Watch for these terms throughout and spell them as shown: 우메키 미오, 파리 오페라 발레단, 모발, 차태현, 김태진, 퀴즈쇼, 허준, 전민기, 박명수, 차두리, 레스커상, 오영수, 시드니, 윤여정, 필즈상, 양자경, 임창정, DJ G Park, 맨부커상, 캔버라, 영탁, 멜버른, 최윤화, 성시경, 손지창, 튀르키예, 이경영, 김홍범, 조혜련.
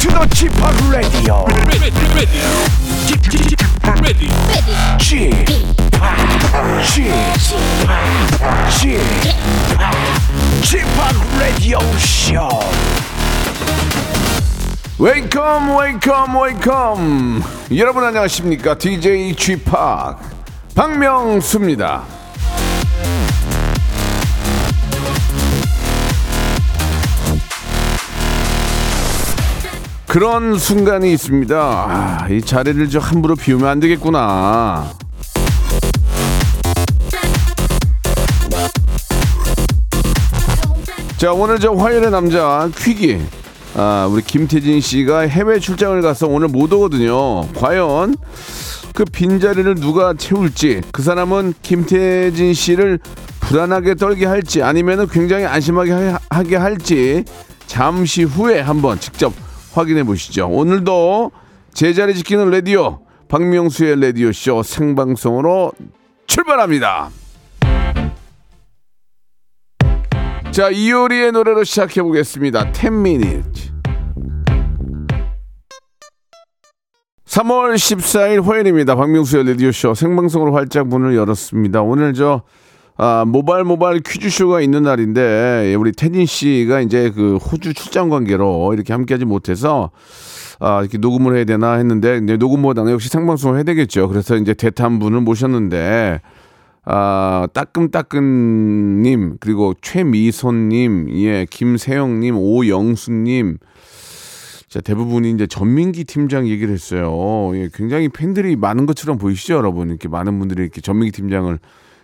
to the G Park Radio. G Park, G Park Radio Show. Welcome, welcome, welcome. 여러분 안녕하십니까? DJ G Park 박명수입니다. 그런 순간이 있습니다. 아, 이 자리를 저 함부로 비우면 안 되겠구나. 자, 오늘 저 화요일의 남자 퀴기. 아, 우리 김태진 씨가 해외 출장을 가서 오늘 못 오거든요. 과연 그 빈자리를 누가 채울지, 그 사람은 김태진 씨를 불안하게 떨게 할지, 아니면은 굉장히 안심하게 하게 할지, 잠시 후에 한번 직접 확인해 보시죠. 오늘도 제자리 지키는 라디오 박명수의 라디오쇼 생방송으로 출발합니다. 자, 이효리의 노래로 시작해 보겠습니다. 10 minutes. 3월 14일 화요일입니다. 박명수의 라디오쇼 생방송으로 활짝 문을 열었습니다. 오늘 저 모발 퀴즈쇼가 있는 날인데, 우리 태진 씨가 이제 그 호주 출장 관계로 이렇게 함께하지 못해서 이렇게 녹음을 해야 되나 했는데, 이제 녹음보다는 역시 생방송을 해야 되겠죠. 그래서 이제 대타 한 분을 모셨는데, 따끔따끔님, 그리고 최미소님, 예, 김세영님, 오영수님, 자, 대부분이 이제 전민기 팀장 얘기를 했어요. 예, 굉장히 팬들이 많은 것처럼 보이시죠, 여러분? 이렇게 많은 분들이 이렇게 전민기 팀장을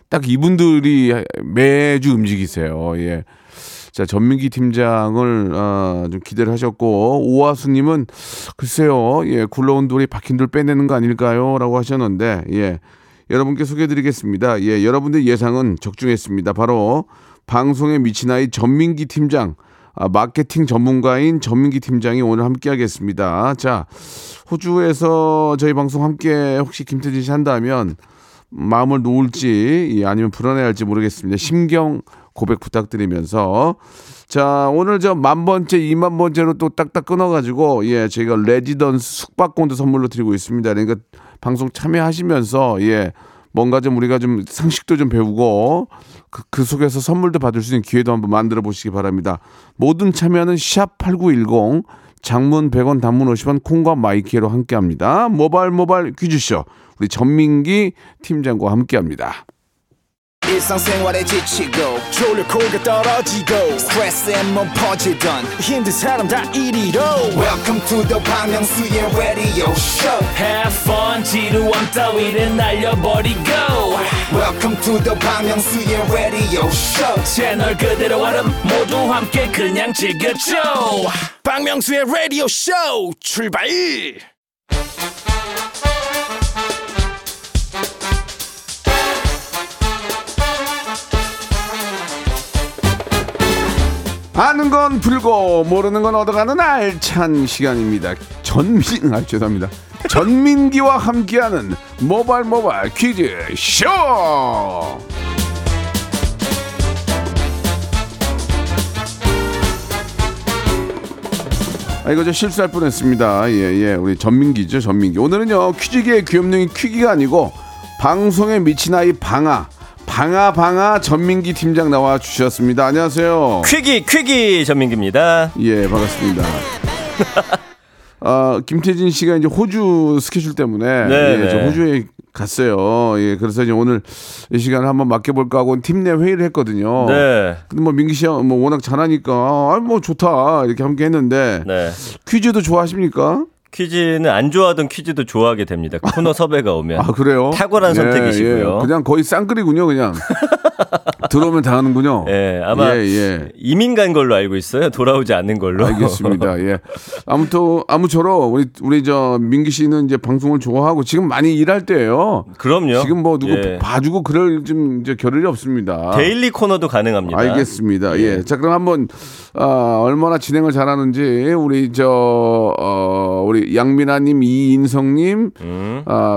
딱 이분들이 매주 움직이세요. 예. 자, 전민기 팀장을 좀 기대를 하셨고, 오하수님은 글쎄요, 예, 굴러온 돌이 박힌 돌 빼내는 거 아닐까요?라고 하셨는데, 예, 여러분께 소개해드리겠습니다. 예, 여러분들 예상은 적중했습니다. 바로 방송에 미친 아이 전민기 팀장, 마케팅 전문가인 전민기 팀장이 오늘 함께하겠습니다. 자, 호주에서 저희 방송 함께 혹시 김태진 씨 한다면 마음을 놓을지, 아니면 불안해할지 모르겠습니다. 심경 고백 부탁드리면서, 자, 오늘 저 10,000번째, 20,000번째로 또 딱딱 끊어가지고, 예, 저희가 레지던스 숙박권도 선물로 드리고 있습니다. 그러니까 방송 참여하시면서, 예, 뭔가 좀 우리가 좀 상식도 좀 배우고 그 속에서 선물도 받을 수 있는 기회도 한번 만들어 보시기 바랍니다. 모든 참여는 샵8910, 장문 100원, 단문 50원, 콩과 마이키로 함께합니다. 모발 퀴즈쇼, 우리 전민기 팀장과 함께합니다. 일상생활에 지치고, 졸려 코가 떨어지고, 스트레스에 몸 퍼지던, 힘든 사람 다 이리로. Welcome to the 박명수의 radio show. Have fun, 지루함 따위를 날려버리고. Welcome to the 박명수의 radio show. 채널 그대로 와름 모두 함께 그냥 즐겨줘. 박명수의 radio show 출발! 아는 건 풀고 모르는 건 얻어가는 알찬 시간입니다. 전민기와 함께하는 모발 퀴즈쇼. 아, 이거 저 실수할 뻔했습니다. 예, 우리 전민기죠, 전민기. 오늘은요, 퀴즈계의 귀염둥이 퀴기가 아니고 방송에 미친 아이 방아 전민기 팀장 나와 주셨습니다. 안녕하세요. 퀴기 전민기입니다. 예, 반갑습니다. 김태진 씨가 이제 호주 스케줄 때문에, 네, 예, 호주에 갔어요. 예, 그래서 이제 오늘 이 시간을 한번 맡겨볼까 하고 팀 내 회의를 했거든요. 네. 근데 뭐 민기 씨가 뭐 워낙 잘하니까 뭐 좋다 이렇게 함께 했는데, 네, 퀴즈도 좋아하십니까? 퀴즈는 안 좋아하던 퀴즈도 좋아하게 됩니다. 코너 섭외가 오면. 아, 그래요? 탁월한, 예, 선택이시고요. 예. 그냥 거의 쌍끌이군요, 그냥. 들어오면 당하는군요. 예, 아마 이민 간 걸로 알고 있어요. 돌아오지 않는 걸로. 알겠습니다. 예. 아무쪼록 우리 저 민기 씨는 이제 방송을 좋아하고 지금 많이 일할 때예요. 그럼요. 지금 뭐 누구, 예, 봐주고 그럴 좀 이제 겨를이 없습니다. 데일리 코너도 가능합니다. 알겠습니다. 예. 자, 그럼 한번 얼마나 진행을 잘하는지 우리 저 우리 양민아님, 이인성님,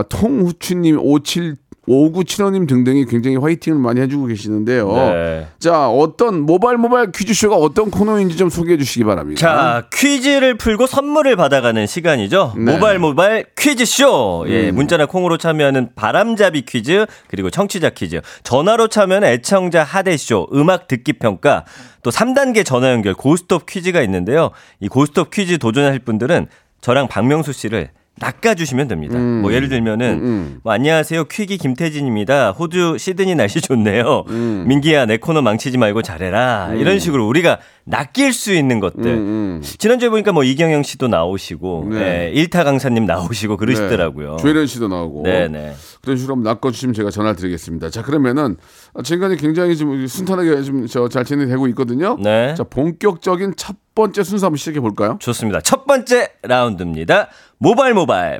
통후추님, 57 5975님 등등이 굉장히 화이팅을 많이 해주고 계시는데요. 네. 자, 어떤 모발 퀴즈쇼가 어떤 코너인지 좀 소개해 주시기 바랍니다. 자, 퀴즈를 풀고 선물을 받아가는 시간이죠. 네. 모발 퀴즈쇼. 예, 문자나 콩으로 참여하는 바람잡이 퀴즈, 그리고 청취자 퀴즈, 전화로 참여하는 애청자 하대쇼, 음악 듣기 평가, 또 3단계 전화 연결 고스톱 퀴즈가 있는데요. 이 고스톱 퀴즈 도전하실 분들은 저랑 박명수 씨를 낚아주시면 됩니다. 뭐 예를 들면은 뭐 안녕하세요, 퀴기 김태진입니다. 호주 시드니 날씨 좋네요. 민기야, 내 코너 망치지 말고 잘해라. 이런 식으로 우리가 낚일 수 있는 것들. 지난주에 보니까 뭐 이경영 씨도 나오시고, 네. 네, 일타 강사님 나오시고 그러시더라고요. 네. 조혜련 씨도 나오고. 네네. 그런 식으로 한번 낚아주시면 제가 전화 드리겠습니다. 자, 그러면은 지금까지 굉장히 좀 순탄하게 좀 잘 진행되고 있거든요. 네. 자, 본격적인 첫 번째 순서 한번 시작해 볼까요? 좋습니다. 첫 번째 라운드입니다. 모발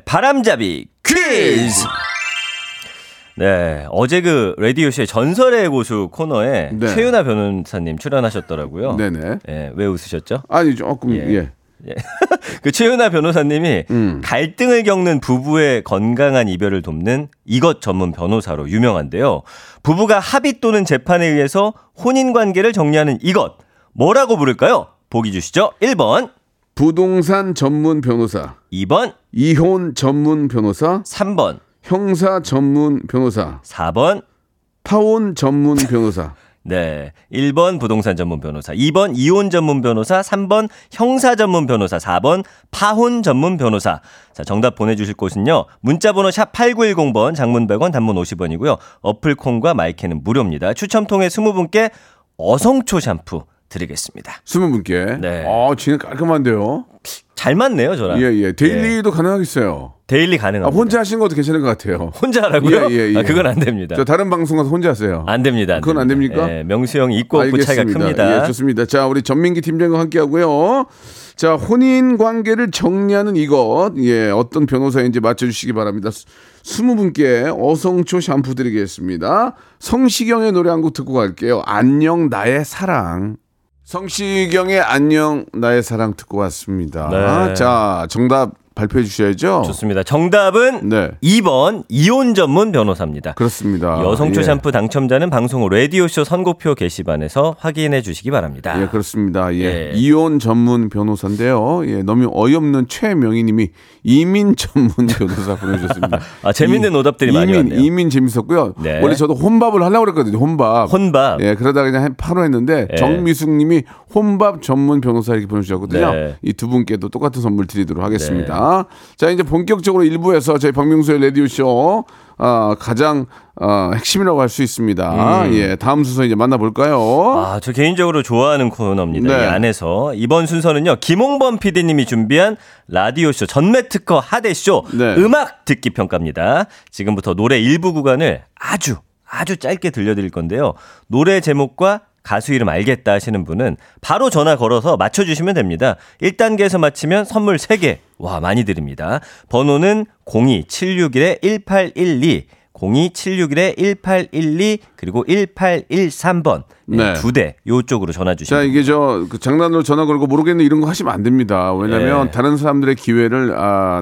바람잡이 퀴즈. 네, 어제 그 라디오쇼의 전설의 고수 코너에 네. 최윤화 변호사님 출연하셨더라고요. 네네. 예, 왜 웃으셨죠? 아니 조금 예. 그 최윤화 변호사님이 갈등을 겪는 부부의 건강한 이별을 돕는 이것 전문 변호사로 유명한데요. 부부가 합의 또는 재판에 의해서 혼인 관계를 정리하는 이것 뭐라고 부를까요? 보기 주시죠. 1번 부동산 전문 변호사, 2번 이혼 전문 변호사, 3번 형사 전문 변호사, 4번 파혼 전문 변호사. 네, 1번 부동산 전문 변호사, 2번 이혼 전문 변호사, 3번 형사 전문 변호사, 4번 파혼 전문 변호사. 자, 정답 보내주실 곳은요, 문자번호 샵 8910번, 장문 100원, 단문 50원이고요. 어플콘과 마이크는 무료입니다. 추첨 통해 20분께 어성초 샴푸 드리겠습니다. 20분께. 네. 아, 진행 깔끔한데요. 잘 맞네요, 저랑. 예. 데일리도 가능하겠어요. 데일리 가능합니다. 아, 혼자 하시는 것도 괜찮은 것 같아요. 혼자 하라고요? 예. 아, 그건 안 됩니다. 저 다른 방송 가서 혼자 하세요. 안 됩니다. 그건 안 됩니까? 예, 명수 형이 있고 없고 차이가 큽니다. 예, 좋습니다. 자, 우리 전민기 팀장과 함께 하고요. 자, 혼인 관계를 정리하는 이것. 예, 어떤 변호사인지 맞춰주시기 바랍니다. 20분께 어성초 샴푸 드리겠습니다. 성시경의 노래 한 곡 듣고 갈게요. 안녕, 나의 사랑. 성시경의 안녕 나의 사랑 듣고 왔습니다. 네. 자, 정답 발표해 주셔야죠. 좋습니다. 정답은 네. 2번 이혼 전문 변호사입니다. 그렇습니다. 여성초 샴푸 당첨자는 방송 라디오쇼 선고표 게시판에서 확인해 주시기 바랍니다. 예, 그렇습니다. 예. 이혼 전문 변호사인데요. 예, 너무 어이없는 최명희 님이 이민 전문 변호사 보내주셨습니다. 아, 재밌는 오답들이 많이 왔네요. 이민 재밌었고요. 네. 원래 저도 혼밥을 하려고 그랬거든요. 혼밥. 예, 그러다 그냥 바로 했는데 예. 정미숙 님이 혼밥 전문 변호사 이렇게 보내주셨거든요. 네. 이 두 분께도 똑같은 선물 드리도록 하겠습니다. 네. 자, 이제 본격적으로 1부에서 저희 박명수의 라디오쇼 가장 핵심이라고 할 수 있습니다. 예, 다음 순서 이제 만나볼까요? 아, 저 개인적으로 좋아하는 코너입니다. 네. 이 안에서 이번 순서는요, 김홍범 PD님이 준비한 라디오쇼 전매특허 하대쇼 네. 음악 듣기 평가입니다. 지금부터 노래 일부 구간을 아주 짧게 들려드릴 건데요. 노래 제목과 가수 이름 알겠다 하시는 분은 바로 전화 걸어서 맞춰주시면 됩니다. 1단계에서 맞히면 선물 3개. 와, 많이 드립니다. 번호는 02761-1812, 02761-1812, 그리고 1813번. 네. 2대 요쪽으로 전화 주시면. 자, 이게 그 장난으로 전화 걸고 모르겠는 이런 거 하시면 안 됩니다. 왜냐하면 네. 다른 사람들의 기회를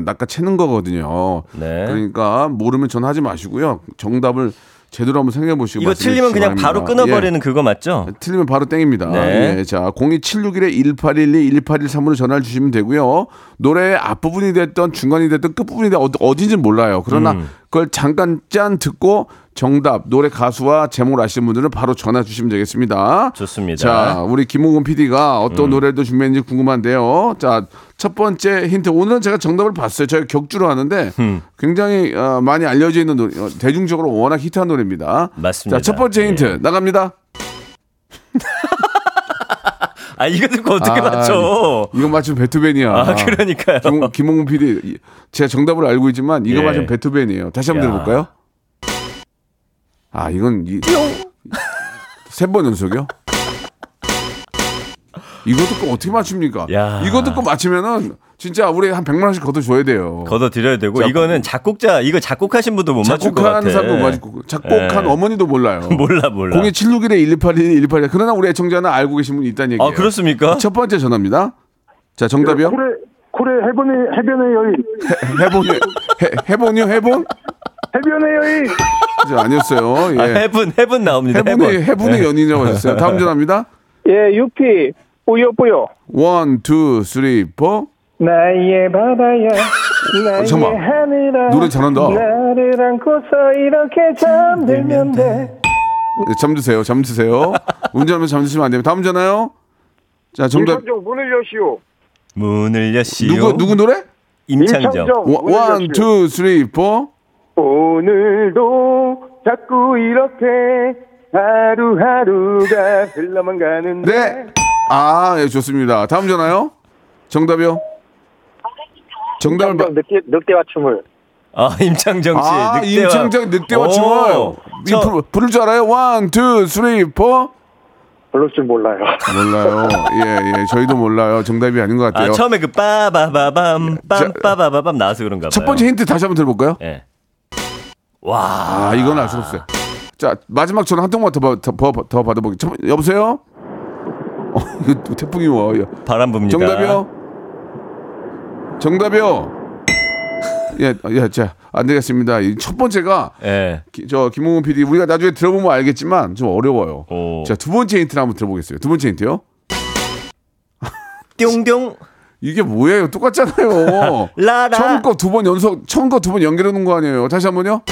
낚아채는 거거든요. 네. 그러니까 모르면 전화하지 마시고요. 정답을 제대로 한번 생각해보시고. 이거 틀리면 그냥 바랍니다. 바로 끊어버리는 예. 그거 맞죠? 틀리면 바로 땡입니다. 네. 예. 자, 02761-1812-1813으로 전화를 주시면 되고요. 노래의 앞부분이 됐던 중간이 됐던 끝부분이 됐던 어딘지는 몰라요. 그러나 그걸 잠깐 짠 듣고 정답, 노래 가수와 제목을 아시는 분들은 바로 전화 주시면 되겠습니다. 좋습니다. 자, 우리 김홍근 PD가 어떤 노래를 준비했는지 궁금한데요. 자, 첫 번째 힌트. 오늘은 제가 정답을 봤어요. 저희가 격주로 하는데 굉장히 많이 알려져 있는 노래, 대중적으로 워낙 히트한 노래입니다. 맞습니다. 자, 첫 번째 힌트 나갑니다. 아, 이거 듣고 어떻게 맞춰? 이거 맞추면 베토벤이야. 아, 그러니까요. 김홍근 PD, 제가 정답을 알고 있지만 이거 맞추면 베토벤이에요. 다시 한번 들어볼까요? 아, 이건 세 번 연속이요? 이거 듣고 어떻게 맞춥니까? 야. 이거 듣고 맞추면은 진짜 우리 한 100만 원씩 걷어줘야 돼요. 걷어드려야 되고 이거는 작곡자, 이거 작곡하신 분도 못 맞출 것 같아. 작곡한 어머니도 몰라요. 몰라. 02761-1812-1812. 그러나 우리 애청자는 알고 계신 분이 있다는 얘기예요. 아, 그렇습니까? 첫 번째 전화입니다. 자, 정답이요? 코레 해변의 여인. 해본이요? 해본? 해변의 여인. 아니었어요. 예. 아, 해분 나옵니다. 해분의 연인이라고 하셨어요. 다음 전화입니다. 예, 유피. 뿌요뿌요. 1, 2, 3, 4. 나의 바다야. 나의 하늘아. 노래 잘한다. 나를 안고서 이렇게 잠들면 돼. 잠드세요. 운전하면서 잠드시면 안 됩니다. 다음 전화요. 자, 정답. 임창정 문을 여시오. 누구 노래? 임창정. 1, 2, 3, 4. 오늘도 자꾸 이렇게 하루하루가 흘러만 가는데. 네. 아, 예, 좋습니다. 다음 전화요. 정답이요. 정답을 늑대와 춤을. 아, 임창정 씨. 아, 임창정 늑대와 춤을. 이 부를 줄 알아요? 1, 2, 3, 4. 부를 줄 몰라요. 예, 저희도 몰라요. 정답이 아닌 것 같아요. 아, 처음에 그 빠바바밤, 빰빠바바밤 나와서 그런가 봐요. 첫 번째 힌트 다시 한번 들어볼까요? 예. 와, 아, 이건 알 수 없어요. 자, 마지막 전화 한 통만 더 받아보기. 여보세요? 태풍이 와. 바람 붑니다. 정답이요. 예, 자, 안 되겠습니다. 이 첫 번째가 예. 저 김홍범 PD 우리가 나중에 들어보면 알겠지만 좀 어려워요. 오. 자, 두 번째 힌트를 한번 들어보겠어요. 두 번째 힌트요. 띵동. 이게 뭐예요? 똑같잖아요. 라라. 처음 거 두 번 연결해 놓은 거 아니에요? 다시 한 번요.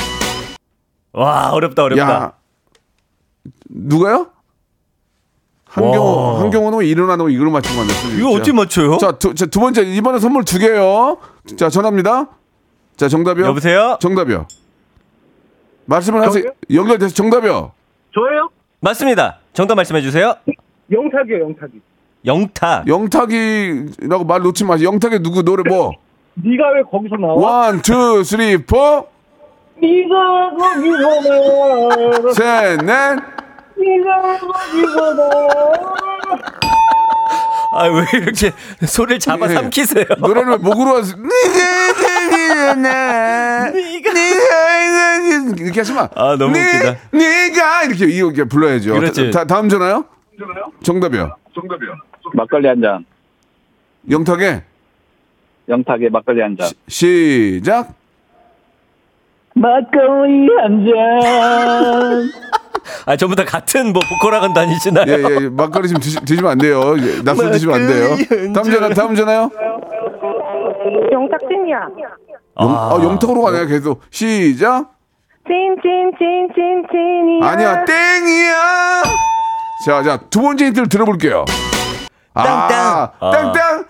와, 어렵다. 야, 누가요? 한경호는 일어나는 거 이걸 맞추면 안 돼요. 이거 어떻게 맞춰요? 자, 두 번째 이번에 선물 2개요. 자, 전화입니다. 자, 정답이요. 여보세요. 정답이요. 말씀을 하세요. 연결돼서 정답이요. 저예요? 맞습니다. 정답 말씀해 주세요. 영탁이요, 영탁. 영탁이라고 말 놓지 마세요. 영탁의 누구 노래 뭐? 네가 왜 거기서 나와? 1, 2, 3, 4. 네가 거기서 나와. 셋, 넷. 네가 거기서 나와. 아, 왜 이렇게 소리를 잡아 삼키세요? 노래를 왜 목으로 하세요? 네가 이렇게 하지 마. 아, 너무 웃기다. 네가 이렇게 불러야죠. 그렇지. 다음 전화요? 정답이요. 막걸리 한 잔. 영탁의 막걸리 한 잔. 시작. 막걸리 한 잔. 아, 전부 다 같은 뭐 보컬학원 다니시나요? 예. 막걸리 지금 드시면 안 돼요. 낯선 드시면 안 돼요. 다음 전화요. 영탁 찐이야. 영탁으로 가네요. 계속 시작. 찐이야. 아니야, 땡이야. 자, 두 번째 힌트를 들어볼게요. 땅땅,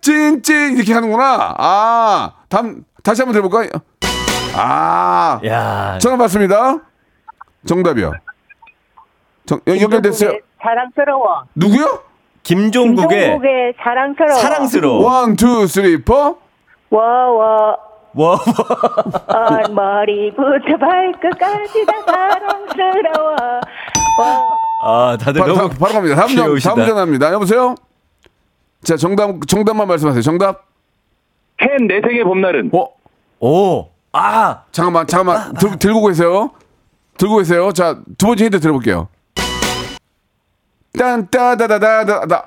찐, 이렇게 하는구나. 아, 다시 한번 들어볼까요? 아, 야. 전화 받습니다. 정답이요. 연결됐어요. 사랑스러워. 누구요? 김종국의 사랑스러워. 1, 2, 3, 4. 와. 머리부터 발끝까지 다 사랑스러워. 아, 다들 너무 바로 갑니다. 다음 전화입니다. 여보세요? 자, 정답만 말씀하세요. 정답. 캔 내 생의 봄날은. 오. 아, 잠깐만. 들고 계세요. 자, 두 번째 힌트 들어볼게요. 딴따다다다다.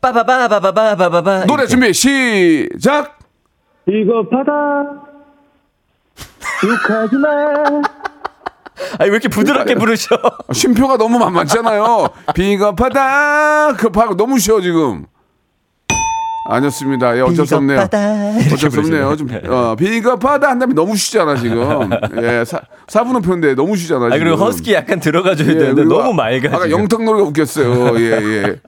빠바바바바바바바. 노래 준비 시작. 이거 받아. 욕하지 마. 아니, 왜 이렇게 부드럽게 부르셔? 쉼표가 너무 만만치잖아요. 비겁하다. 급하고 너무 쉬워 지금. 아니었습니다. 예, 어쩔 수 없네요. 좀, 비겁하다 한 다음에 너무 쉬잖아 지금. 예, 4분은 표현데 너무 쉬잖아 지금. 아, 그리고 허스키 약간 들어가줘야 되는데 너무 맑아. 아까 영탁 노래가 웃겼어요. 예.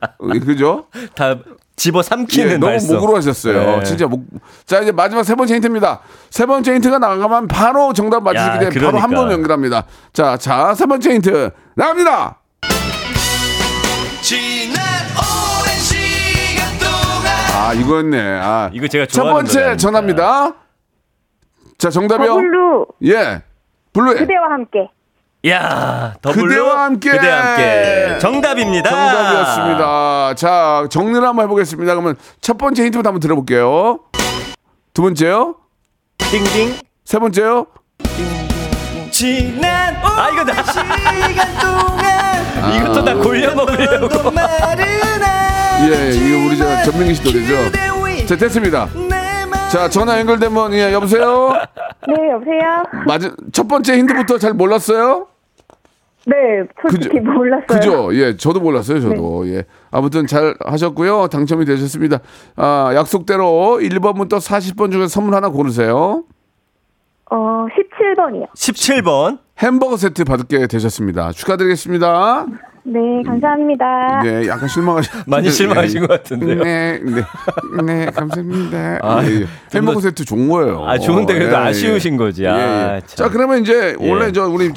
그죠? 다 집어 삼키는 너무 말썽. 목으로 하셨어요. 예. 진짜 목. 자, 이제 마지막 세 번째 힌트입니다. 세 번째 힌트가 나가면 바로 정답 맞추시기 때문에 바로 한 번 연결합니다. 자, 세 번째 힌트 나갑니다. 아, 이거였네. 아, 이거 제가 좋아하는 첫 번째 전화입니다. 자, 정답이요. 더블루. 예, 블루에. 그대와 함께. 야, 더블루. 그대와 함께. 정답입니다. 정답이었습니다. 자, 정리를 한번 해보겠습니다. 그러면 첫 번째 힌트부터 한번 들어볼게요. 두 번째요. 띵띵. 세 번째요. 띵띵. 지난 이거 시간 동안 이것도 다 골려 먹으려고. 예, 이거 우리 전민기 씨 노래죠. 자, 됐습니다. 자, 전화 연결되면, 예, 여보세요? 네, 여보세요? 맞아, 첫 번째 힌트부터 잘 몰랐어요? 네, 솔직히 그죠? 몰랐어요. 그죠? 예, 저도 몰랐어요, 저도. 네. 예. 아무튼 잘 하셨고요. 당첨이 되셨습니다. 아, 약속대로 1번부터 40번 중에서 선물 하나 고르세요. 17번이요. 17번. 햄버거 세트 받게 되셨습니다. 축하드리겠습니다. 네, 감사합니다. 네, 약간 많이 실망하신 네, 것 같은데요. 네, 감사합니다. 아, 네, 햄버거 세트 좋은 거예요. 아, 좋은데 그래도 예, 아쉬우신 거지. 예, 아, 예. 자, 그러면 이제 원래 예. 우리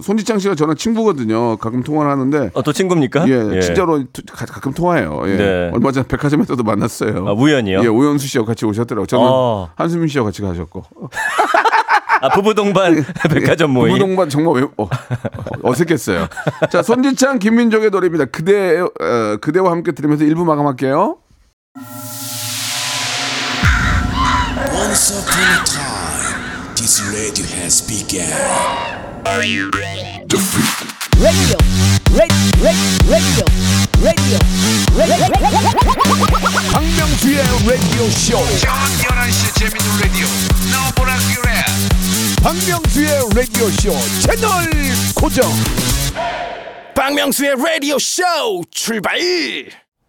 손지창 씨가 저랑 친구거든요. 가끔 통화를 하는데. 또 친구입니까? 예, 예. 진짜로 가끔 통화해요. 예. 네. 얼마 전에 백화점에서도 만났어요. 아, 우연히요? 예, 오영수 씨하고 같이 오셨더라고요. 저는 한수민 씨하고 같이 가셨고. 아, 부부동반 백화점 모임. 부부동반 정말 어색했어요. 자, 손지창 김민정의 노래입니다. 그대와 함께 들으면서 1부 마감할게요. Once upon a time, this radio has begun. Are you ready? Radio. 박명수의 라디오 쇼. 저녁 11시 재밌는 라디오. 너 보라 그래. 박명수의 라디오쇼 채널 고정. 박명수의 라디오쇼 출발.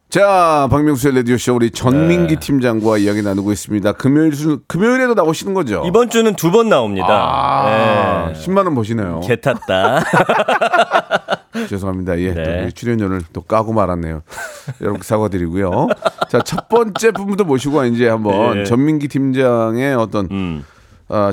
자, 박명수의 라디오쇼 우리 전민기 팀장과 이야기 나누고 있습니다. 금요일에도 나오시는 거죠? 이번 주는 두 번 나옵니다. 아, 네. 10만 원 버시네요. 개 탔다. 죄송합니다. 예, 네. 또 출연료를 또 까고 말았네요. 여러분 사과드리고요. 자, 첫 번째 분부터 모시고 이제 한번 네. 전민기 팀장의 어떤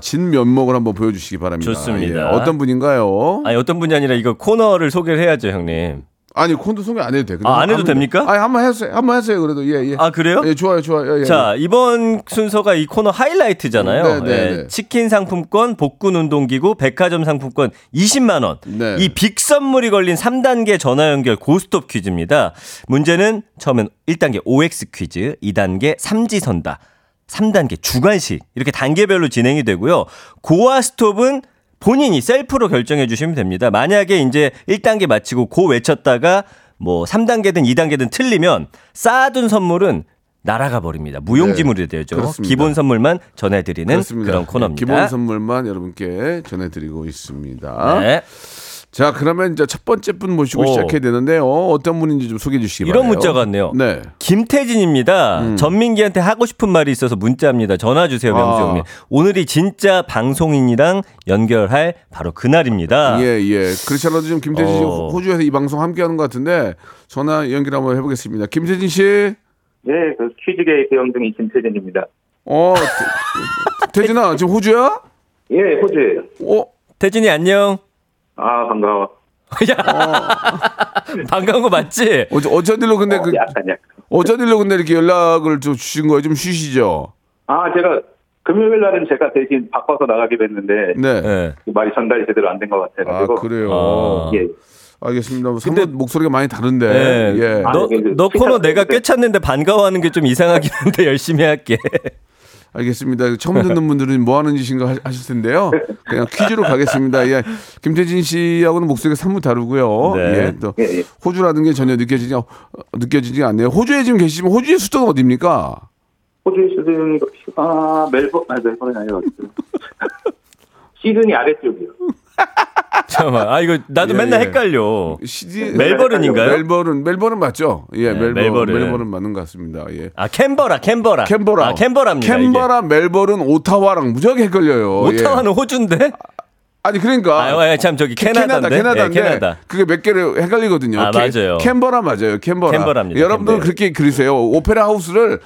진면목을 한번 보여주시기 바랍니다. 좋습니다. 예, 어떤 분인가요? 아니, 어떤 분이 아니라 이거 코너를 소개를 해야죠, 형님. 아니, 코너 소개 안 해도 돼. 아, 안 해도 됩니까? 아니, 한번 해주세요. 그래도 예. 아, 그래요? 예, 좋아요. 예, 자, 예. 이번 순서가 이 코너 하이라이트잖아요. 네. 치킨 상품권, 복근 운동기구, 백화점 상품권 20만 원. 네. 이 빅 선물이 걸린 3단계 전화 연결 고스톱 퀴즈입니다. 문제는 처음엔 1단계 OX 퀴즈, 2단계 삼지선다. 3단계 주관식 이렇게 단계별로 진행이 되고요. 고와 스톱은 본인이 셀프로 결정해 주시면 됩니다. 만약에 이제 1단계 마치고 고 외쳤다가 뭐 3단계든 2단계든 틀리면 쌓아둔 선물은 날아가 버립니다. 무용지물이 되죠. 그렇습니다. 기본 선물만 전해드리는 그렇습니다. 그런 코너입니다. 기본 선물만 여러분께 전해드리고 있습니다. 네. 자, 그러면 이제 첫 번째 분 모시고 시작해야 되는데요. 어떤 분인지 좀 소개해 주시기 바랍니다. 이런 문자가 왔네요. 네. 김태진입니다. 전민기한테 하고 싶은 말이 있어서 문자입니다. 전화 주세요, 명수 형님. 오늘이 진짜 방송인이랑 연결할 바로 그날입니다. 예. 그렇지 않아도 지금 김태진 씨 호주에서 이 방송 함께하는 것 같은데 전화 연결 한번 해보겠습니다. 김태진 씨. 네, 그 퀴즈계의 대형둥이 김태진입니다. 태진아, 지금 호주야? 예, 호주예요. 태진이 안녕. 아, 반가워. 반가운 거 맞지? 어쩐일로 근데 약간. 어쩐일로 근데 이렇게 연락을 좀 주신 거예요? 좀 쉬시죠. 아, 제가 금요일 날은 제가 대신 바꿔서 나가기로 했는데 네. 말이 전달이 제대로 안 된 것 같아요. 아, 그래요. 예. 알겠습니다. 근데 목소리가 많이 다른데. 네. 예. 너 코너 내가 꿰찼는데 반가워하는 게 좀 이상하긴 한데 열심히 할게. 알겠습니다. 처음 듣는 분들은 뭐 하는 짓인가 하실 텐데요. 그냥 퀴즈로 가겠습니다. 예. 김태진 씨하고는 목소리가 사뭇 다르고요. 네. 예. 또 호주라는 게 전혀 느껴지지 않네요. 호주에 지금 계시면 호주의 수도는 어디입니까? 호주의 수도는 멜버른 아니에요. 시드니 아래쪽이요. 잠깐만. 아, 이거 나도 맨날 헷갈려. 멜버른인가요? 멜버른 맞죠? 예, 네, 멜버른 맞는 것 같습니다. 예. 아, 캔버라. 아, 캔버라입니다. 캔버라, 이게. 멜버른, 오타와랑 무지하게 헷갈려요. 오타와는 호주인데? 아니, 그러니까. 참 저기 캐나다인데. 예, 캐나다. 그게 몇 개를 헷갈리거든요. 아, 맞아요. 캔버라 맞아요. 캔버라입니다. 여러분들 그렇게 그리세요. 오페라 하우스를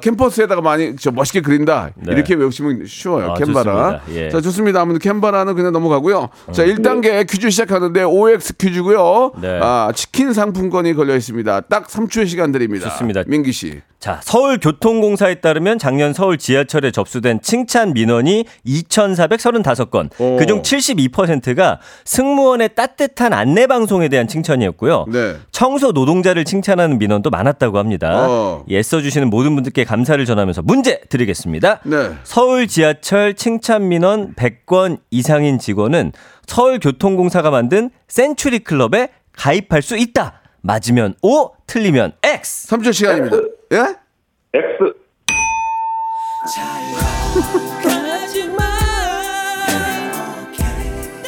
캠퍼스에다가 많이 멋있게 그린다. 네. 이렇게 외우시면 쉬워요. 캔버라. 예. 자, 좋습니다. 아무튼 캔버라는 그냥 넘어가고요. 자, 1단계 퀴즈 시작하는데 OX 퀴즈고요. 네. 아, 치킨 상품권이 걸려 있습니다. 딱 3초의 시간 드립니다. 좋습니다. 민기 씨. 자, 서울교통공사에 따르면 작년 서울 지하철에 접수된 칭찬 민원이 2,435건. 그중 72%가 승무원의 따뜻한 안내 방송에 대한 칭찬이었고요. 네. 청소 노동자를 칭찬하는 민원도 많았다고 합니다. 애써주시는 모든 분들께 감사를 전하면서 문제 드리겠습니다. 네. 서울 지하철 칭찬 민원 100건 이상인 직원은 서울교통공사가 만든 센츄리 클럽에 가입할 수 있다. 맞으면 O, 틀리면 X. 3초 시간입니다. 예? X.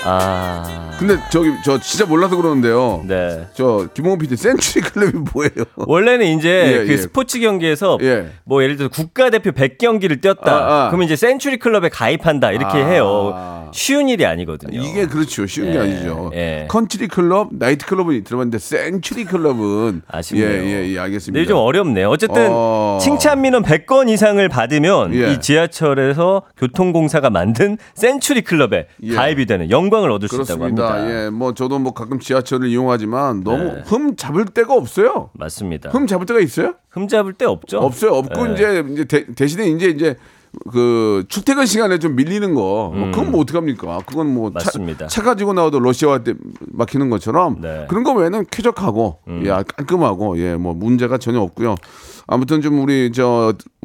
아. 근데 저기 저 진짜 몰라서 그러는데요. 네. 저 김홍범 PD 센츄리 클럽이 뭐예요? 원래는 이제 예, 그 예. 스포츠 경기에서 예. 뭐 예를 들어 국가대표 100경기를 뛰었다. 아, 아. 그러면 이제 센츄리 클럽에 가입한다 이렇게 아. 해요. 쉬운 일이 아니거든요. 이게 그렇죠. 쉬운 예. 게 아니죠. 예. 컨트리 클럽, 나이트 클럽은 들어봤는데 센츄리 클럽은 아쉽네요. 예, 예, 예, 알겠습니다. 네, 좀 어렵네요. 어쨌든 칭찬 민원 100건 이상을 받으면 예. 이 지하철에서 교통공사가 만든 센츄리 클럽에 예. 가입이 되는 영광을 얻을 그렇습니다. 수 있다고 합니다. 예, 뭐 저도 뭐 가끔 지하철을 이용하지만 너무 네. 흠 잡을 데가 없어요. 맞습니다. 흠 잡을 데가 있어요? 흠 잡을 데 없죠. 없어요. 없고 네. 이제 대신에 이제 그 출퇴근 시간에 좀 밀리는 거 그건 뭐 어떡합니까? 그건 뭐 차 가지고 나와도 러시아와 때 막히는 것처럼 네. 그런 거 외에는 쾌적하고 예, 깔끔하고 예, 뭐 문제가 전혀 없고요. 아무튼 좀 우리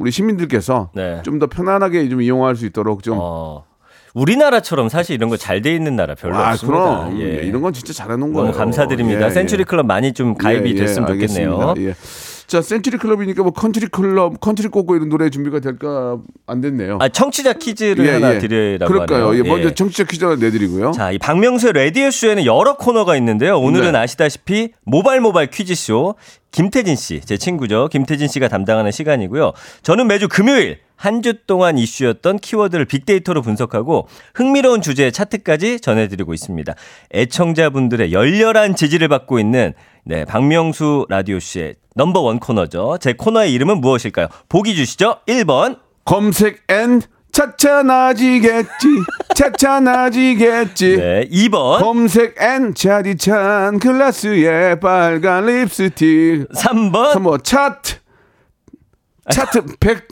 시민들께서 네. 좀 더 편안하게 좀 이용할 수 있도록 좀 우리나라처럼 사실 이런 거 잘 돼 있는 나라 별로 없습니다. 그럼 예. 이런 건 진짜 잘해놓은 거예요. 너무 감사드립니다. 예, 센츄리 클럽 많이 좀 가입이 예, 됐으면 좋겠네요. 예. 자, 센츄리 클럽이니까 뭐 컨트리 클럽, 컨트리 꼬꼬 이런 노래 준비가 될까 안 됐네요. 아, 청취자 퀴즈를 예, 하나 예. 드리라고 그럴까요? 예, 먼저 예. 청취자 퀴즈 하나 내드리고요. 자, 이 박명수의 라디오 쇼에는 여러 코너가 있는데요. 오늘은 네. 아시다시피 모발 퀴즈쇼 김태진 씨, 제 친구죠. 김태진 씨가 담당하는 시간이고요. 저는 매주 금요일 한 주 동안 이슈였던 키워드를 빅데이터로 분석하고 흥미로운 주제의 차트까지 전해드리고 있습니다. 애청자분들의 열렬한 지지를 받고 있는 네, 박명수 라디오쇼의 넘버원 코너죠. 제 코너의 이름은 무엇일까요? 보기 주시죠. 1번 검색 앤 차차나지겠지 차차나지겠지 네, 2번 검색 앤 차디찬 글라스에 빨간 립스틱 3번 차트 100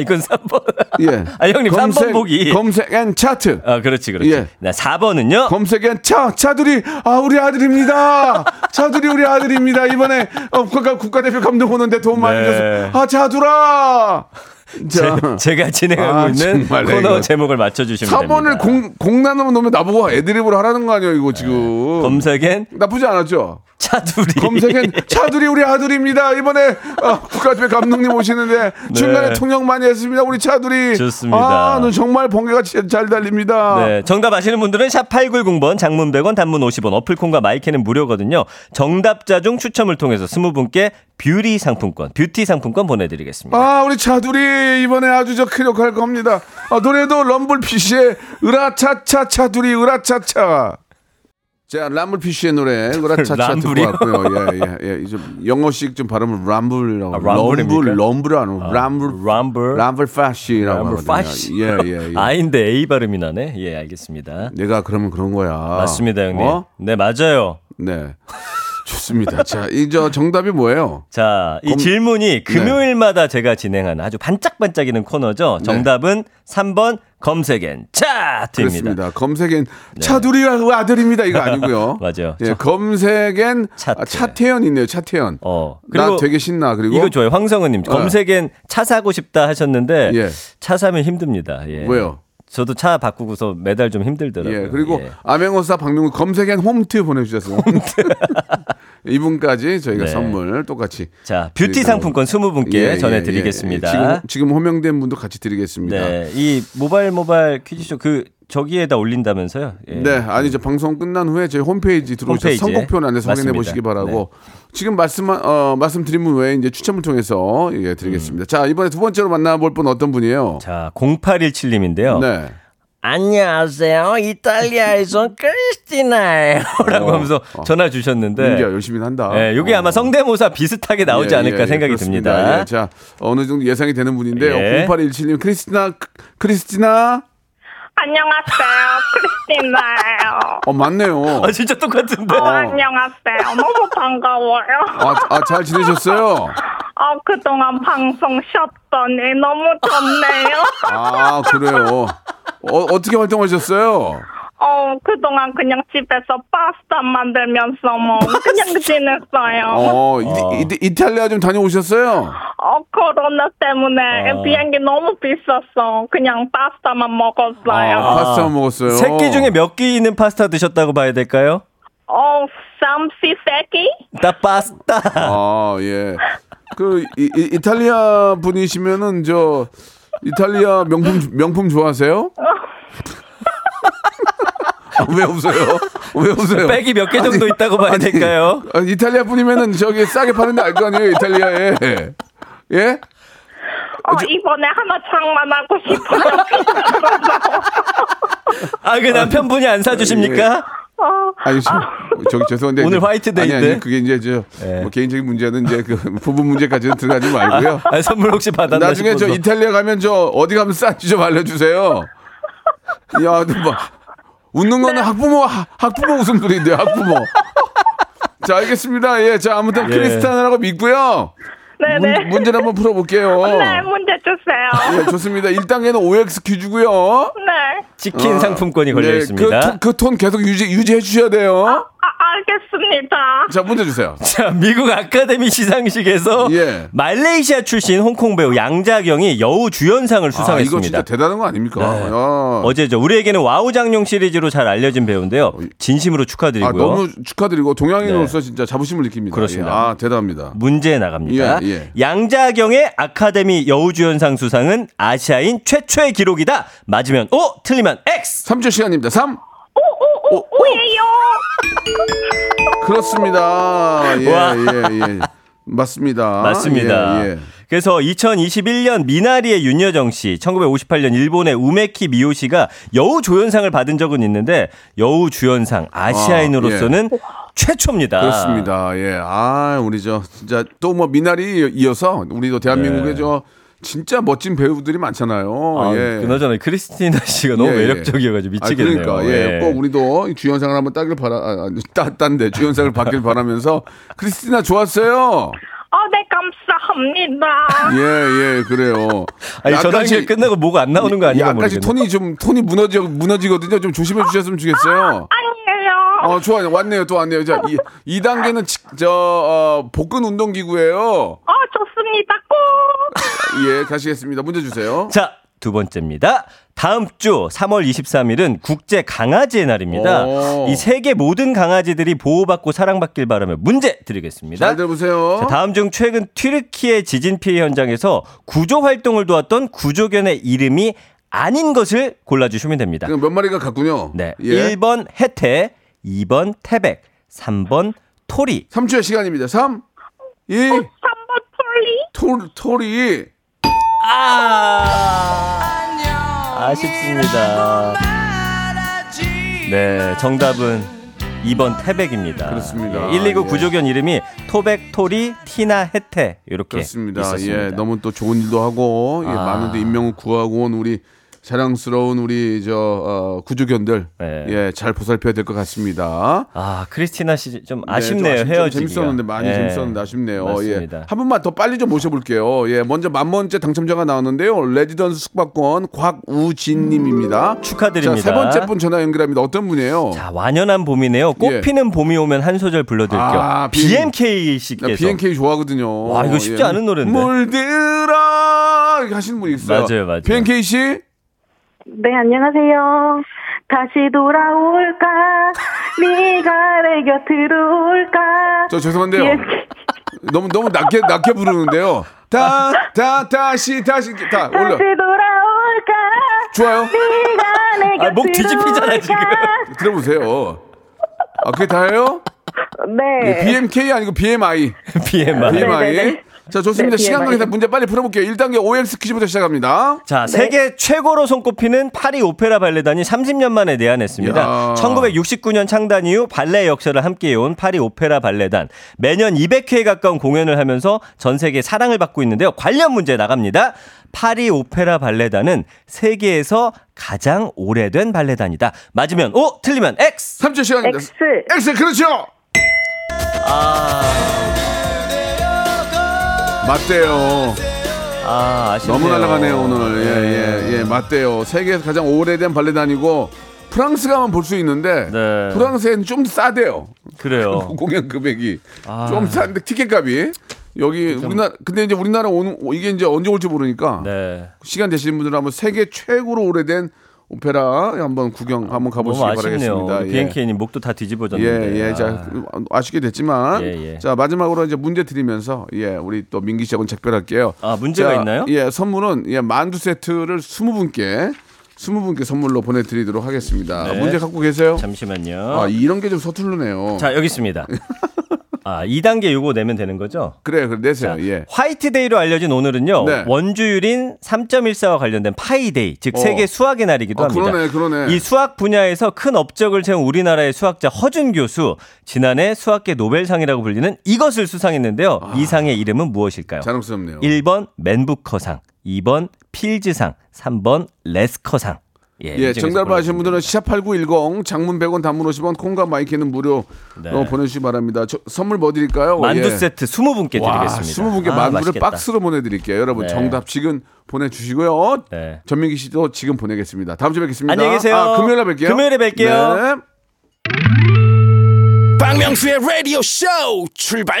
이건 3번. 예. 아, 형님, 검색, 3번 보기. 검색 앤 차트. 아, 그렇지. 예. 4번은요? 검색 앤 차들이, 우리 아들입니다. 차들이 우리 아들입니다. 이번에 국가대표 감독 오는데 돈 많이 줘서. 네. 차들아! 제가 진행하고 있는 코너 이거. 제목을 맞춰주시면 4번을 됩니다. 4번을 공란으로 놓으면 나보고 애드립으로 하라는 거 아니에요, 이거 지금. 검색엔? 나쁘지 않았죠? 차두리. 검색엔 차두리 우리 아들입니다. 이번에 국가대표 감독님 오시는데 네. 중간에 통역 많이 했습니다. 우리 차두리. 좋습니다. 아, 정말 번개가 잘 달립니다. 네, 정답 아시는 분들은 샵 8910번 장문 100원 단문 50원 어플콘과 마이크는 무료거든요. 정답자 중 추첨을 통해서 20분께 뷰티 상품권 보내드리겠습니다. 우리 차두리 이번에 아주 쾌적할 겁니다. 노래도 럼블피쉬의 으라차차 차두리 으라차차. 자, 람블피쉬의 노래 으라차차 듣고 왔고요. 예. 좀 영어식 좀 발음을 람블이라고. 럼블 람블파쉬라고. 람블파쉬. 예. 아인데 A 발음이 나네. 예, 알겠습니다. 내가 그러면 그런 거야. 맞습니다, 형님. 네, 맞아요. 네. 좋습니다. 자, 정답이 뭐예요? 자, 이 질문이 금요일마다 네. 제가 진행하는 아주 반짝반짝이는 코너죠. 정답은 네. 3번 검색엔 차트입니다. 그렇습니다. 검색엔 네. 차두리 아들입니다. 이거 아니고요. 맞아요. 예, 검색엔 차태현 있네요. 차태현. 나 되게 신나. 그리고 이거 좋아요. 황성은님 검색엔 차 사고 싶다 하셨는데 예. 차 사면 힘듭니다. 예. 왜요? 저도 차 바꾸고서 매달 좀 힘들더라고요. 예, 그리고 예. 아맹호사 박명수 검색엔 홈트 보내주셨어요. 홈트. 이분까지 저희가 네. 선물 똑같이. 자, 뷰티 상품권 20분께 전해드리겠습니다. 지금 호명된 분도 같이 드리겠습니다. 네, 이 모발 퀴즈쇼 저기에다 올린다면서요? 예. 네, 아니 방송 끝난 후에 저희 홈페이지 들어오셔서 선곡표 안에서 확인해 보시기 바라고. 네. 지금 말씀드린 분 외에 이제 추첨을 통해서 예, 드리겠습니다. 자, 이번에 두 번째로 만나볼 분 어떤 분이에요? 자, 0817님인데요. 네. 안녕하세요. 이탈리아에서 크리스티나예요라고 하면서 전화 주셨는데 민기야 열심히 한다. 예, 이게 아마 성대모사 비슷하게 나오지 않을까 생각이 그렇습니다. 듭니다. 예, 자, 어느 정도 예상이 되는 분인데요. 예. 0817님 크리스티나 안녕하세요. 크리스티나예요. 맞네요. 진짜 똑같은데. 안녕하세요. 너무 반가워요. 잘 지내셨어요? 그동안 방송 쉬었더니 너무 좋네요. 그래요. 어떻게 활동하셨어요? 그동안 그냥 집에서 파스타 만들면서 그냥 지냈어요. 이탈리아 좀 다녀오셨어요? 코로나 때문에 비행기 너무 비쌌어. 그냥 파스타만 먹었어요. 파스타만 먹었어요. 3끼 중에 몇 끼는 파스타 드셨다고 봐야 될까요? 33끼? 다 파스타. 예. 이탈리아 분이시면은 이탈리아 명품 좋아하세요? 왜 웃어요? 왜 웃어요? 백이 몇 개 정도 있다고 봐야 될까요? 아니, 이탈리아 분이면은 저기 싸게 파는데 알 거 아니에요, 이탈리아에. 예? 이번에 하나 장만하고 싶어요. 아, 그 남편분이 안 사주십니까? 아니, 저기 죄송한데 오늘 화이트데이인데 아니, 그게 이제 저 네. 뭐 개인적인 문제는 이제 그 부부 문제까지는 들어가지 말고요. 아, 선물 혹시 받았나 나중에 싶어서. 저 이탈리아 가면 저 어디 가면 싼지 좀 알려주세요. 야, 뭐 웃는 거는 네. 학부모 웃음소리인데 학부모. 자, 알겠습니다. 예, 자 아무튼 예. 크리스탄이라고 믿고요. 네네. 문제를 한번 풀어볼게요. 네, 문제 주세요. 네, 좋습니다. 1단계는 OX 퀴즈고요. 네. 치킨 상품권이 걸려있습니다. 네, 그 톤 계속 유지해 주셔야 돼요. 알겠습니다. 자, 문제 주세요. 자, 미국 아카데미 시상식에서 예. 말레이시아 출신 홍콩 배우 양자경이 여우 주연상을 수상했습니다. 이거 진짜 대단한 거 아닙니까? 네. 어제죠. 우리에게는 와우장룡 시리즈로 잘 알려진 배우인데요. 진심으로 축하드리고요. 너무 축하드리고 동양인으로서 네. 진짜 자부심을 느낍니다. 그렇습니다. 예. 대단합니다. 문제 나갑니다. 예. 양자경의 아카데미 여우 주연상 수상은 아시아인 최초의 기록이다. 맞으면 O, 틀리면 X. 3초 시간입니다. 3. 오예요. 그렇습니다. 예. 맞습니다. 맞습니다. 예. 그래서 2021년 미나리의 윤여정 씨, 1958년 일본의 우메키 미오 씨가 여우 조연상을 받은 적은 있는데 여우 주연상 아시아인으로서는 최초입니다. 그렇습니다. 예. 우리 저 진짜 또 뭐 미나리 이어서 우리도 대한민국의 저 진짜 멋진 배우들이 많잖아요. 예. 그나저나 크리스티나 씨가 너무 매력적이어가지고 미치겠네요. 그러니까 꼭 우리도 주연상을 한번 따길 주연상을 받길 바라면서 크리스티나 좋았어요. 네, 감사합니다. 예, 그래요. 저 당시에 끝나고 뭐가 안 나오는 거 아니에요? 약간씩 톤이 무너지거든요. 좀 조심해 주셨으면 좋겠어요. 아니에요. 좋아요. 왔네요. 또 왔네요. 자, 2단계는 복근 운동기구예요. 좋습니다. 꼭. 예, 가시겠습니다. 문제 주세요. 자, 두 번째입니다. 다음 주 3월 23일은 국제 강아지의 날입니다. 이 세계 모든 강아지들이 보호받고 사랑받길 바라며 문제 드리겠습니다. 잘 들어보세요. 자, 다음 중 최근 튀르키예 지진 피해 현장에서 구조 활동을 도왔던 구조견의 이름이 아닌 것을 골라주시면 됩니다. 몇 마리가 같군요. 네, 예. 1번 해태, 2번 태백, 3번 토리. 3초의 시간입니다. 3, 2, 3번 토리. 토리. 아쉽습니다. 네, 정답은 2번 태백입니다. 그렇습니다. 예, 129 구조견 이름이 토백, 토리, 티나, 해태 이렇게 그렇습니다. 있었습니다. 예, 너무 또 좋은 일도 하고 많은 인명을 구하고 온 우리 자랑스러운 우리 저 구조견들 잘 보살펴야 될 것 같습니다. 크리스티나 씨 좀 아쉽네요. 헤어지기가. 재밌었는데 재밌었는데 아쉽네요. 맞습니다. 한 번만 더 빨리 좀 모셔볼게요. 먼저 10,000번째 당첨자가 나왔는데요. 레지던스 숙박권 곽우진님입니다. 축하드립니다. 자, 세 번째 분 전화 연결합니다. 어떤 분이에요? 자, 완연한 봄이네요. 꽃피는 봄이 오면 한 소절 불러드릴게요. BMK 씨께서. BMK 좋아하거든요. 와, 이거 쉽지 않은 노래인데. 물들어 하시는 분이 있어요. 맞아요. BMK 씨. 네, 안녕하세요. 다시 돌아올까? 네가 내 곁으로 올까? 저 죄송한데요. 예. 너무 낮게 부르는데요. 다시 돌아올까? 좋아요. 네가 내 곁으로 목 뒤집히잖아, 지금. 들어보세요. 그게 다예요? 네. BMK 아니고 BMI. BMI. 네네네. 자, 좋습니다. 네, 시간 관계상 문제 빨리 풀어볼게요. 1단계 OX 퀴즈부터 시작합니다. 자, 세계 최고로 손꼽히는 파리 오페라 발레단이 30년 만에 내한했습니다. 1969년 창단 이후 발레 역사를 함께해온 파리 오페라 발레단. 매년 200회에 가까운 공연을 하면서 전 세계에 사랑을 받고 있는데요. 관련 문제 나갑니다. 파리 오페라 발레단은 세계에서 가장 오래된 발레단이다. 맞으면 O, 틀리면 X. 3초 시간입니다. X, 그렇죠. 맞대요. 아쉽네요. 너무 날아가네요, 오늘. 예, 맞대요. 세계에서 가장 오래된 발레단이고, 프랑스 가면 볼 수 있는데, 프랑스엔 좀 싸대요. 그래요. 공연 금액이. 좀 싼데, 티켓 값이. 여기, 근데 이제 우리나라 이게 이제 언제 올지 모르니까, 시간 되시는 분들은 한번 세계 최고로 오래된 오페라 한번 구경 한번 가보시기 바라겠습니다. BNK님 목도 다 뒤집어졌는데. 자, 아쉽게 됐지만 자, 마지막으로 이제 문제 드리면서 우리 또 민기 씨하고는 작별할게요. 문제가 있나요? 선물은 만두 세트를 20분께 20분께 선물로 보내드리도록 하겠습니다. 네. 문제 갖고 계세요? 잠시만요. 아, 이런 게 좀 서툴르네요. 자, 여기 있습니다. 아, 2단계 요거 내면 되는 거죠? 그래요. 내세요. 자, 예. 화이트데이로 알려진 오늘은요. 네. 원주율인 3.14와 관련된 파이데이, 즉 세계 수학의 날이기도 합니다. 그러네. 이 수학 분야에서 큰 업적을 세운 우리나라의 수학자 허준 교수, 지난해 수학계 노벨상이라고 불리는 이것을 수상했는데요. 아, 이 상의 이름은 무엇일까요? 자랑스럽네요. 1번 맨부커상, 2번 필즈상, 3번 레스커상. 예, 정답을 아시는 분들은 #8910 장문 100원 단문 50원 콩과 마이키는 무료로 보내주시기 바랍니다. 선물 뭐 드릴까요? 만두 세트 20분께 드리겠습니다. 20분께 만두를 맛있겠다. 박스로 보내드릴게요. 여러분 정답 지금 보내주시고요. 네. 전민기 씨도 지금 보내겠습니다. 다음 주에 뵙겠습니다. 안녕히 계세요. 금요일에 뵐게요. 네. 박명수의 라디오 쇼 출발.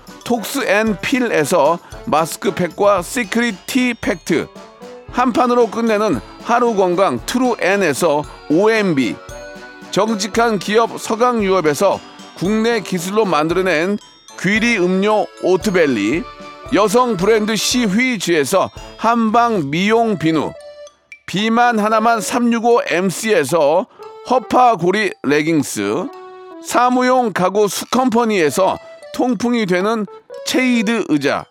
톡스앤필에서 마스크팩과 시크릿 티 팩트, 한판으로 끝내는 하루건강 트루앤에서 OMB, 정직한 기업 서강유업에서 국내 기술로 만들어낸 귀리 음료 오트밸리, 여성 브랜드 시휘즈에서 한방 미용 비누, 비만 하나만 365MC에서 허파고리 레깅스, 사무용 가구 수컴퍼니에서 통풍이 되는 체이드 의자,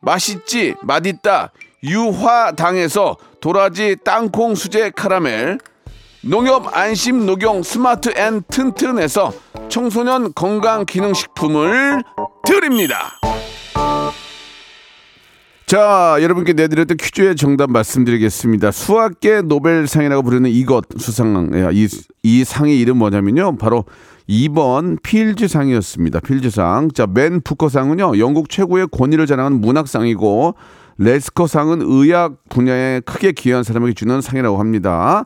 맛있지 맛있다 유화당에서 도라지 땅콩 수제 카라멜, 농협 안심 녹용 스마트 앤 튼튼에서 청소년 건강 기능식품을 드립니다. 자, 여러분께 내드렸던 퀴즈의 정답 말씀드리겠습니다. 수학계 노벨상이라고 부르는 이것 수상, 이 상의 이름 뭐냐면요, 바로 2번 필즈상이었습니다. 필즈상. 자, 맨 부커상은요, 영국 최고의 권위를 자랑하는 문학상이고, 레스커상은 의학 분야에 크게 기여한 사람에게 주는 상이라고 합니다.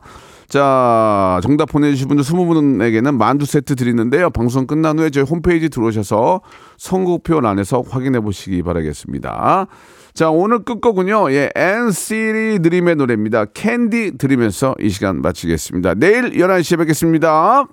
자, 정답 보내주신 분들 20분에게는 만두 세트 드리는데요. 방송 끝난 후에 저희 홈페이지 들어오셔서 선곡표 안에서 확인해 보시기 바라겠습니다. 자, 오늘 끝곡은요, NCT 드림의 노래입니다. 캔디 드리면서 이 시간 마치겠습니다. 내일 11시에 뵙겠습니다.